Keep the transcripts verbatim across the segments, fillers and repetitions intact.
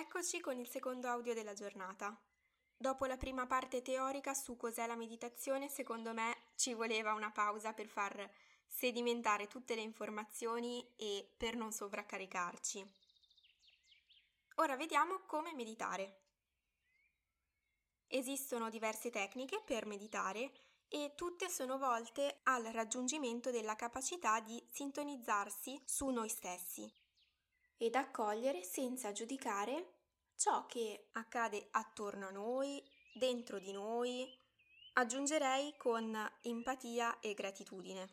Eccoci con il secondo audio della giornata. Dopo la prima parte teorica su cos'è la meditazione, secondo me ci voleva una pausa per far sedimentare tutte le informazioni e per non sovraccaricarci. Ora vediamo come meditare. Esistono diverse tecniche per meditare e tutte sono volte al raggiungimento della capacità di sintonizzarsi su noi stessi ed accogliere senza giudicare ciò che accade attorno a noi, dentro di noi, aggiungerei con empatia e gratitudine.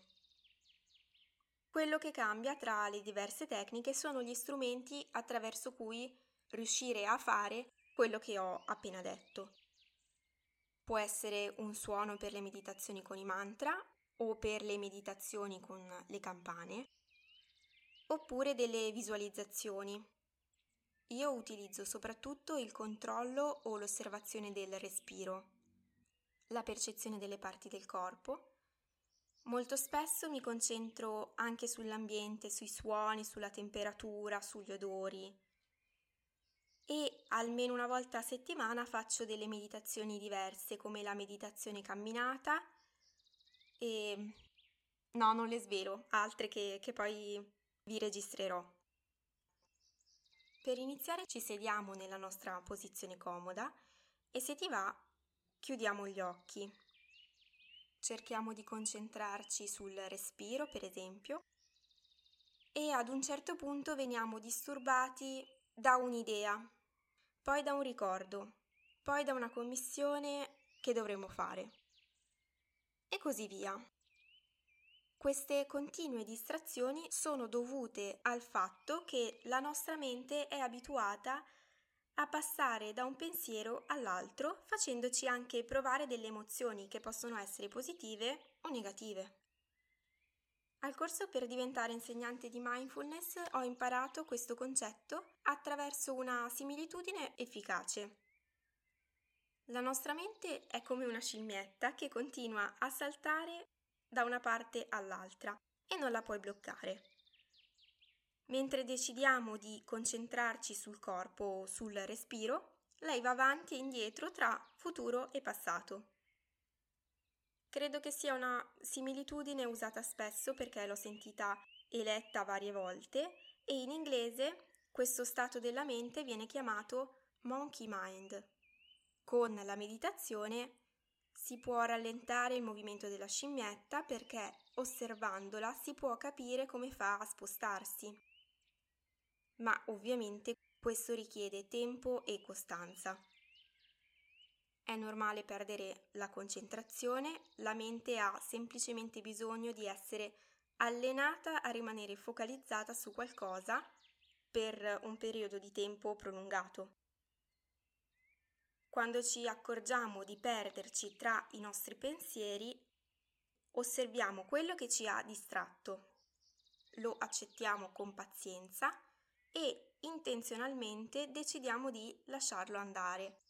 Quello che cambia tra le diverse tecniche sono gli strumenti attraverso cui riuscire a fare quello che ho appena detto. Può essere un suono per le meditazioni con i mantra o per le meditazioni con le campane, oppure delle visualizzazioni. Io utilizzo soprattutto il controllo o l'osservazione del respiro, la percezione delle parti del corpo. Molto spesso mi concentro anche sull'ambiente, sui suoni, sulla temperatura, sugli odori. E almeno una volta a settimana faccio delle meditazioni diverse, come la meditazione camminata e... no, non le svelo, altre che, che poi vi registrerò. Per iniziare ci sediamo nella nostra posizione comoda e se ti va chiudiamo gli occhi. Cerchiamo di concentrarci sul respiro, per esempio, e ad un certo punto veniamo disturbati da un'idea, poi da un ricordo, poi da una commissione che dovremo fare e così via. Queste continue distrazioni sono dovute al fatto che la nostra mente è abituata a passare da un pensiero all'altro, facendoci anche provare delle emozioni che possono essere positive o negative. Al corso per diventare insegnante di mindfulness ho imparato questo concetto attraverso una similitudine efficace. La nostra mente è come una scimmietta che continua a saltare da una parte all'altra e non la puoi bloccare. Mentre decidiamo di concentrarci sul corpo o sul respiro, lei va avanti e indietro tra futuro e passato. Credo che sia una similitudine usata spesso perché l'ho sentita e letta varie volte e in inglese questo stato della mente viene chiamato monkey mind. Con la meditazione si può rallentare il movimento della scimmietta perché osservandola si può capire come fa a spostarsi. Ma ovviamente questo richiede tempo e costanza. È normale perdere la concentrazione, la mente ha semplicemente bisogno di essere allenata a rimanere focalizzata su qualcosa per un periodo di tempo prolungato. Quando ci accorgiamo di perderci tra i nostri pensieri, osserviamo quello che ci ha distratto, lo accettiamo con pazienza e intenzionalmente decidiamo di lasciarlo andare.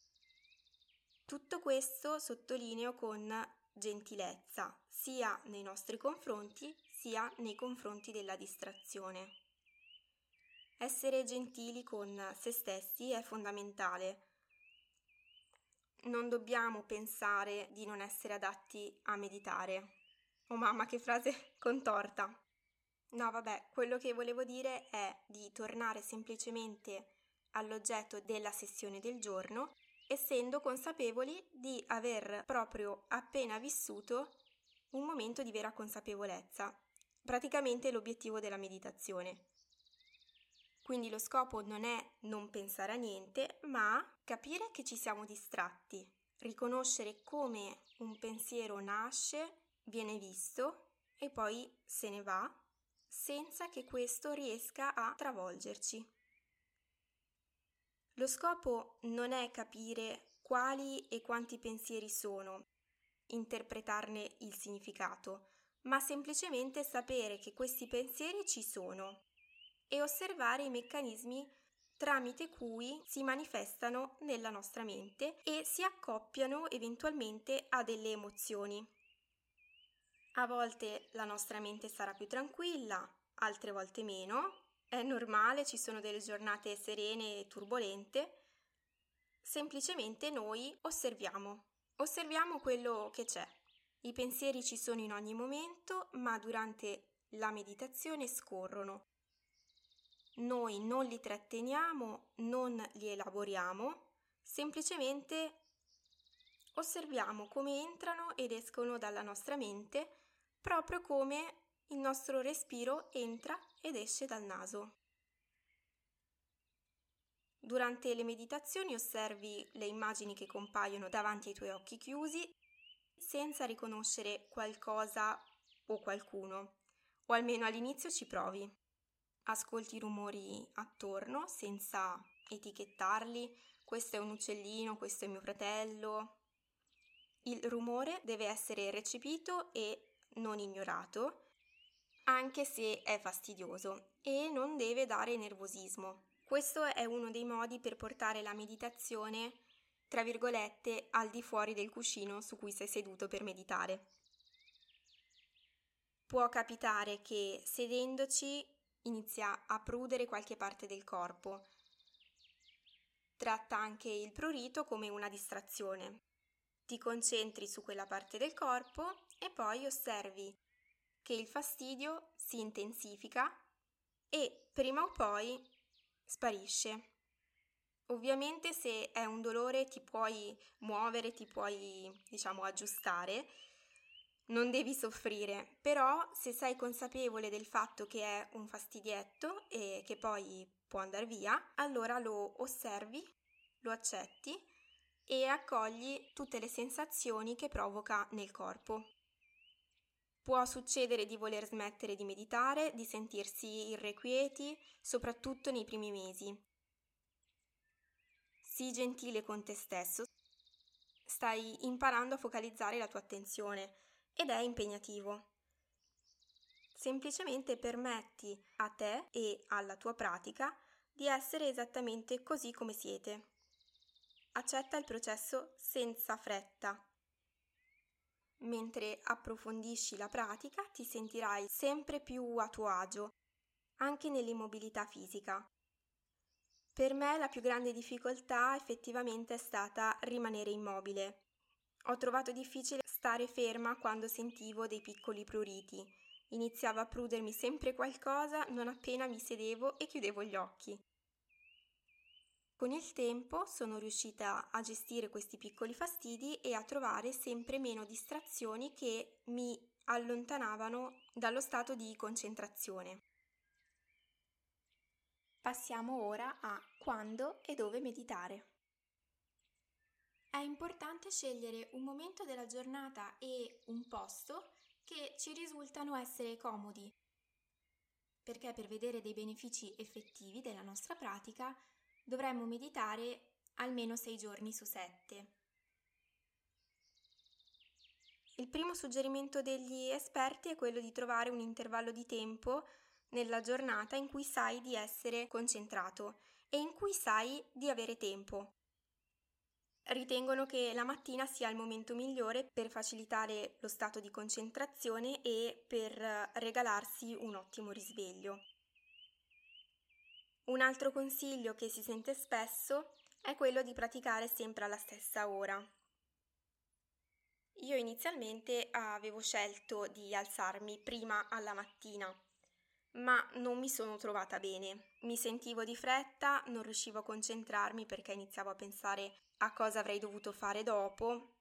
Tutto questo sottolineo con gentilezza, sia nei nostri confronti, sia nei confronti della distrazione. Essere gentili con se stessi è fondamentale. Non dobbiamo pensare di non essere adatti a meditare. Oh mamma, che frase contorta! No, vabbè, quello che volevo dire è di tornare semplicemente all'oggetto della sessione del giorno essendo consapevoli di aver proprio appena vissuto un momento di vera consapevolezza, praticamente l'obiettivo della meditazione. Quindi lo scopo non è non pensare a niente, ma capire che ci siamo distratti, riconoscere come un pensiero nasce, viene visto e poi se ne va, senza che questo riesca a travolgerci. Lo scopo non è capire quali e quanti pensieri sono, interpretarne il significato, ma semplicemente sapere che questi pensieri ci sono e osservare i meccanismi tramite cui si manifestano nella nostra mente e si accoppiano eventualmente a delle emozioni. A volte la nostra mente sarà più tranquilla, altre volte meno. è normale, ci sono delle giornate serene e turbolente, semplicemente noi osserviamo, osserviamo quello che c'è. I pensieri ci sono in ogni momento, ma durante la meditazione scorrono. Noi non li tratteniamo, non li elaboriamo, semplicemente osserviamo come entrano ed escono dalla nostra mente, proprio come il nostro respiro entra ed esce dal naso. Durante le meditazioni osservi le immagini che compaiono davanti ai tuoi occhi chiusi, senza riconoscere qualcosa o qualcuno, o almeno all'inizio ci provi. Ascolti i rumori attorno senza etichettarli, questo è un uccellino, questo è mio fratello. Il rumore deve essere recepito e non ignorato, anche se è fastidioso, e non deve dare nervosismo. Questo è uno dei modi per portare la meditazione, tra virgolette, al di fuori del cuscino su cui sei seduto per meditare. Può capitare che sedendoci inizia a prudere qualche parte del corpo. Tratta anche il prurito come una distrazione. Ti concentri su quella parte del corpo e poi osservi che il fastidio si intensifica e prima o poi sparisce. Ovviamente se è un dolore ti puoi muovere, ti puoi, diciamo, aggiustare. Non devi soffrire, però se sei consapevole del fatto che è un fastidietto e che poi può andare via, allora lo osservi, lo accetti e accogli tutte le sensazioni che provoca nel corpo. Può succedere di voler smettere di meditare, di sentirsi irrequieti, soprattutto nei primi mesi. Sii gentile con te stesso, stai imparando a focalizzare la tua attenzione. Ed è impegnativo. Semplicemente permetti a te e alla tua pratica di essere esattamente così come siete. Accetta il processo senza fretta. Mentre approfondisci la pratica ti sentirai sempre più a tuo agio, anche nell'immobilità fisica. Per me la più grande difficoltà effettivamente è stata rimanere immobile. Ho trovato difficile stare ferma quando sentivo dei piccoli pruriti. Iniziava a prudermi sempre qualcosa non appena mi sedevo e chiudevo gli occhi. Con il tempo sono riuscita a gestire questi piccoli fastidi e a trovare sempre meno distrazioni che mi allontanavano dallo stato di concentrazione. Passiamo ora a quando e dove meditare. È importante scegliere un momento della giornata e un posto che ci risultano essere comodi, perché per vedere dei benefici effettivi della nostra pratica dovremmo meditare almeno sei giorni su sette. Il primo suggerimento degli esperti è quello di trovare un intervallo di tempo nella giornata in cui sai di essere concentrato e in cui sai di avere tempo. Ritengono che la mattina sia il momento migliore per facilitare lo stato di concentrazione e per regalarsi un ottimo risveglio. Un altro consiglio che si sente spesso è quello di praticare sempre alla stessa ora. Io inizialmente avevo scelto di alzarmi prima alla mattina, ma non mi sono trovata bene. Mi sentivo di fretta, non riuscivo a concentrarmi perché iniziavo a pensare a cosa avrei dovuto fare dopo,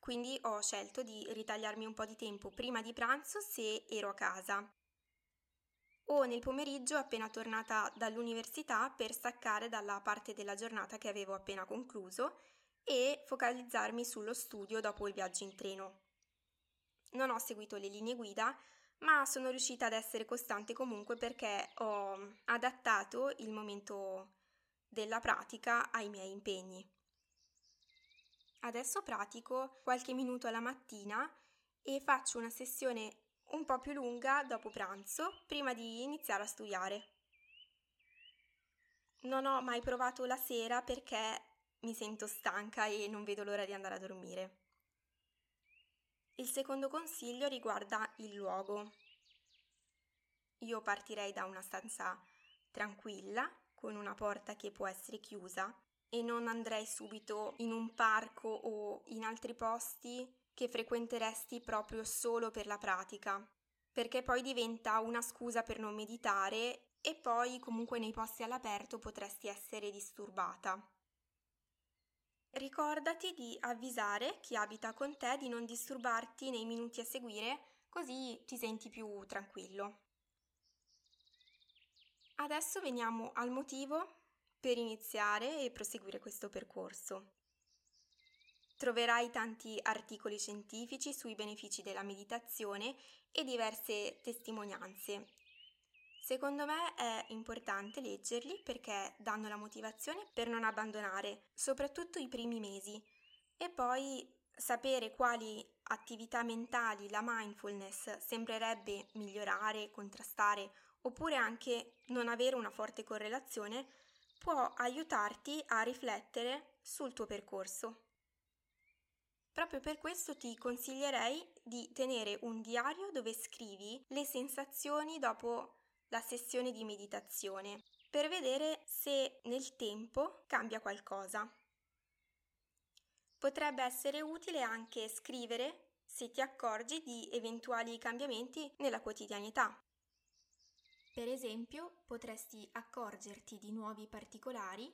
quindi ho scelto di ritagliarmi un po' di tempo prima di pranzo se ero a casa o nel pomeriggio appena tornata dall'università per staccare dalla parte della giornata che avevo appena concluso e focalizzarmi sullo studio dopo il viaggio in treno. Non ho seguito le linee guida, ma sono riuscita ad essere costante comunque perché ho adattato il momento della pratica ai miei impegni. Adesso pratico qualche minuto alla mattina e faccio una sessione un po' più lunga dopo pranzo, prima di iniziare a studiare. Non ho mai provato la sera perché mi sento stanca e non vedo l'ora di andare a dormire. Il secondo consiglio riguarda il luogo. Io partirei da una stanza tranquilla, con una porta che può essere chiusa, e non andrei subito in un parco o in altri posti che frequenteresti proprio solo per la pratica, perché poi diventa una scusa per non meditare e poi comunque nei posti all'aperto potresti essere disturbata. Ricordati di avvisare chi abita con te di non disturbarti nei minuti a seguire, così ti senti più tranquillo. Adesso veniamo al motivo per iniziare e proseguire questo percorso. Troverai tanti articoli scientifici sui benefici della meditazione e diverse testimonianze. Secondo me è importante leggerli perché danno la motivazione per non abbandonare, soprattutto i primi mesi, e poi sapere quali attività mentali la mindfulness sembrerebbe migliorare, contrastare oppure anche non avere una forte correlazione può aiutarti a riflettere sul tuo percorso. Proprio per questo ti consiglierei di tenere un diario dove scrivi le sensazioni dopo la sessione di meditazione, per vedere se nel tempo cambia qualcosa. Potrebbe essere utile anche scrivere se ti accorgi di eventuali cambiamenti nella quotidianità. Per esempio, potresti accorgerti di nuovi particolari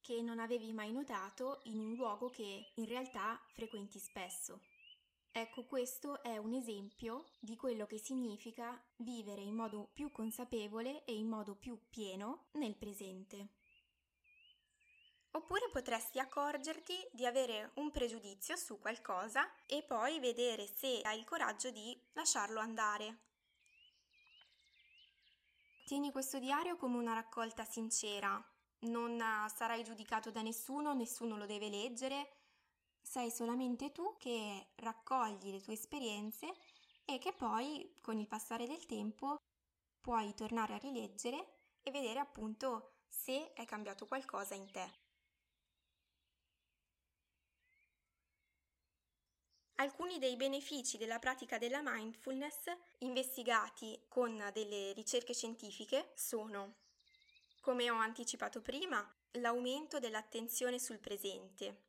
che non avevi mai notato in un luogo che in realtà frequenti spesso. Ecco, questo è un esempio di quello che significa vivere in modo più consapevole e in modo più pieno nel presente. Oppure potresti accorgerti di avere un pregiudizio su qualcosa e poi vedere se hai il coraggio di lasciarlo andare. Tieni questo diario come una raccolta sincera. Non sarai giudicato da nessuno, nessuno lo deve leggere, sei solamente tu che raccogli le tue esperienze e che poi con il passare del tempo puoi tornare a rileggere e vedere appunto se è cambiato qualcosa in te. Alcuni dei benefici della pratica della mindfulness investigati con delle ricerche scientifiche sono, come ho anticipato prima, l'aumento dell'attenzione sul presente.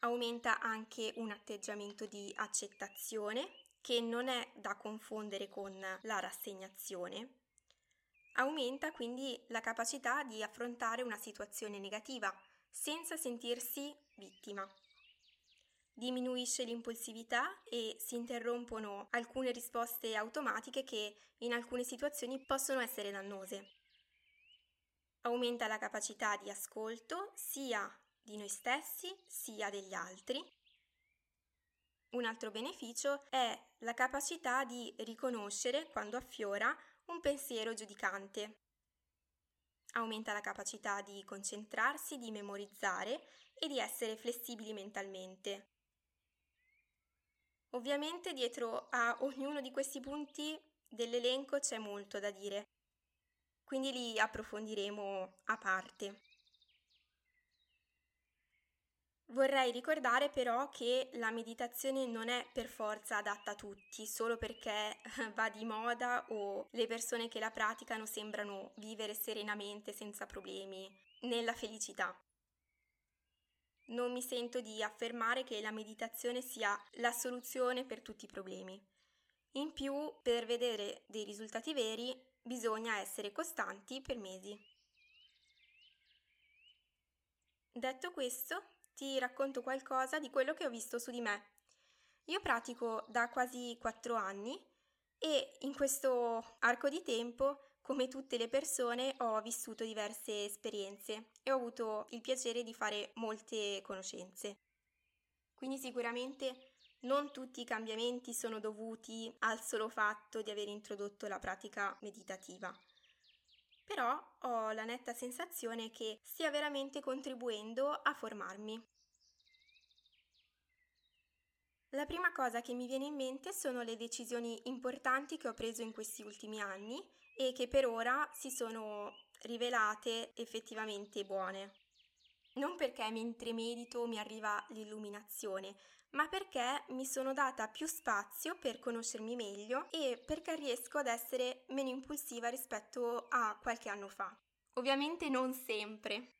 Aumenta anche un atteggiamento di accettazione, che non è da confondere con la rassegnazione. Aumenta quindi la capacità di affrontare una situazione negativa, senza sentirsi vittima. Diminuisce l'impulsività e si interrompono alcune risposte automatiche che in alcune situazioni possono essere dannose. Aumenta la capacità di ascolto sia di noi stessi sia degli altri. Un altro beneficio è la capacità di riconoscere quando affiora un pensiero giudicante. Aumenta la capacità di concentrarsi, di memorizzare e di essere flessibili mentalmente. Ovviamente dietro a ognuno di questi punti dell'elenco c'è molto da dire, quindi li approfondiremo a parte. Vorrei ricordare però che la meditazione non è per forza adatta a tutti, solo perché va di moda o le persone che la praticano sembrano vivere serenamente senza problemi, nella felicità. Non mi sento di affermare che la meditazione sia la soluzione per tutti i problemi. In più, per vedere dei risultati veri, bisogna essere costanti per mesi. Detto questo, ti racconto qualcosa di quello che ho visto su di me. Io pratico da quasi quattro anni e in questo arco di tempo, come tutte le persone, ho vissuto diverse esperienze e ho avuto il piacere di fare molte conoscenze. Quindi sicuramente non tutti i cambiamenti sono dovuti al solo fatto di aver introdotto la pratica meditativa. Però ho la netta sensazione che stia veramente contribuendo a formarmi. La prima cosa che mi viene in mente sono le decisioni importanti che ho preso in questi ultimi anni e che per ora si sono rivelate effettivamente buone. Non perché mentre medito mi arriva l'illuminazione, ma perché mi sono data più spazio per conoscermi meglio e perché riesco ad essere meno impulsiva rispetto a qualche anno fa. Ovviamente non sempre.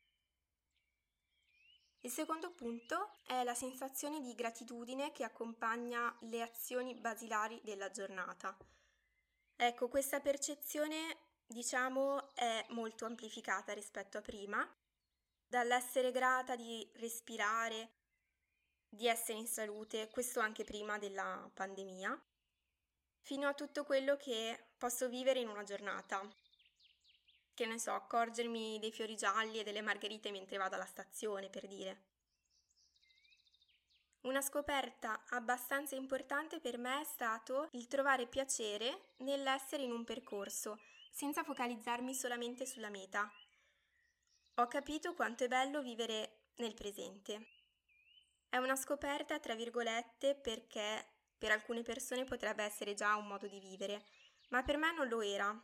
Il secondo punto è la sensazione di gratitudine che accompagna le azioni basilari della giornata. Ecco, questa percezione, diciamo, è molto amplificata rispetto a prima, dall'essere grata di respirare, di essere in salute, questo anche prima della pandemia, fino a tutto quello che posso vivere in una giornata. Che ne so, accorgermi dei fiori gialli e delle margherite mentre vado alla stazione, per dire. Una scoperta abbastanza importante per me è stato il trovare piacere nell'essere in un percorso, senza focalizzarmi solamente sulla meta. Ho capito quanto è bello vivere nel presente. È una scoperta, tra virgolette, perché per alcune persone potrebbe essere già un modo di vivere, ma per me non lo era.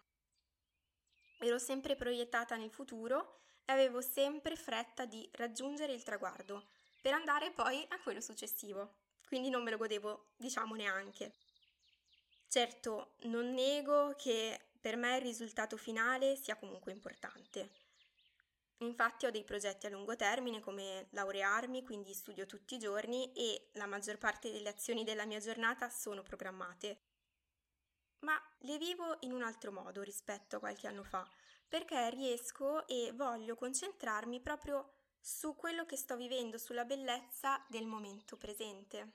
Ero sempre proiettata nel futuro e avevo sempre fretta di raggiungere il traguardo, per andare poi a quello successivo, quindi non me lo godevo, diciamo, neanche. Certo, non nego che per me il risultato finale sia comunque importante. Infatti ho dei progetti a lungo termine come laurearmi, quindi studio tutti i giorni e la maggior parte delle azioni della mia giornata sono programmate. Ma le vivo in un altro modo rispetto a qualche anno fa, perché riesco e voglio concentrarmi proprio su quello che sto vivendo, sulla bellezza del momento presente.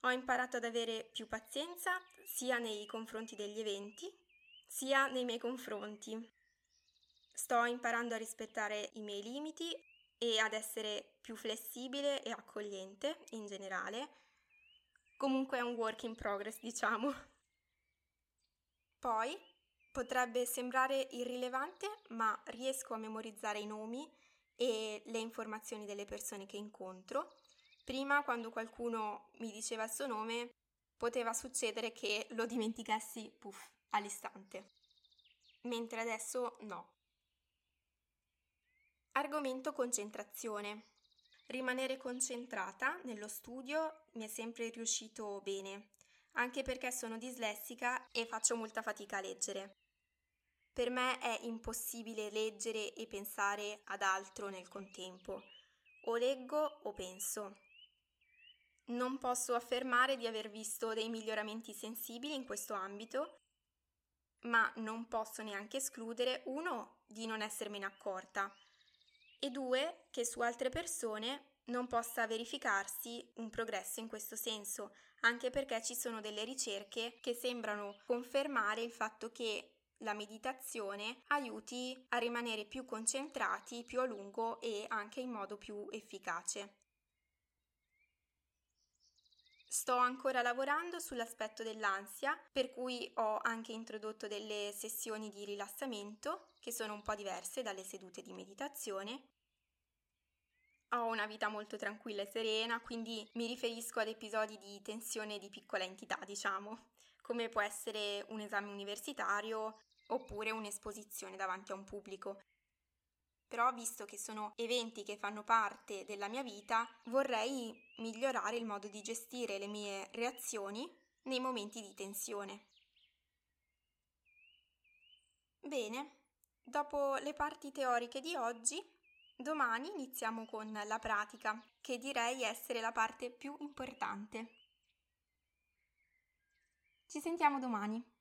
Ho imparato ad avere più pazienza sia nei confronti degli eventi, sia nei miei confronti. Sto imparando a rispettare i miei limiti e ad essere più flessibile e accogliente in generale. Comunque è un work in progress, diciamo. Poi potrebbe sembrare irrilevante, ma riesco a memorizzare i nomi e le informazioni delle persone che incontro. Prima, quando qualcuno mi diceva il suo nome, poteva succedere che lo dimenticassi, puff, all'istante. Mentre adesso no. Argomento concentrazione. Rimanere concentrata nello studio mi è sempre riuscito bene, anche perché sono dislessica e faccio molta fatica a leggere. Per me è impossibile leggere e pensare ad altro nel contempo. O leggo o penso. Non posso affermare di aver visto dei miglioramenti sensibili in questo ambito, ma non posso neanche escludere, uno, di non essermene accorta e due, che su altre persone non possa verificarsi un progresso in questo senso, anche perché ci sono delle ricerche che sembrano confermare il fatto che la meditazione aiuti a rimanere più concentrati, più a lungo e anche in modo più efficace. Sto ancora lavorando sull'aspetto dell'ansia, per cui ho anche introdotto delle sessioni di rilassamento che sono un po' diverse dalle sedute di meditazione. Ho una vita molto tranquilla e serena, quindi mi riferisco ad episodi di tensione di piccola entità, diciamo, come può essere un esame universitario oppure un'esposizione davanti a un pubblico. Però visto che sono eventi che fanno parte della mia vita, vorrei migliorare il modo di gestire le mie reazioni nei momenti di tensione. Bene, dopo le parti teoriche di oggi, domani iniziamo con la pratica, che direi essere la parte più importante. Ci sentiamo domani.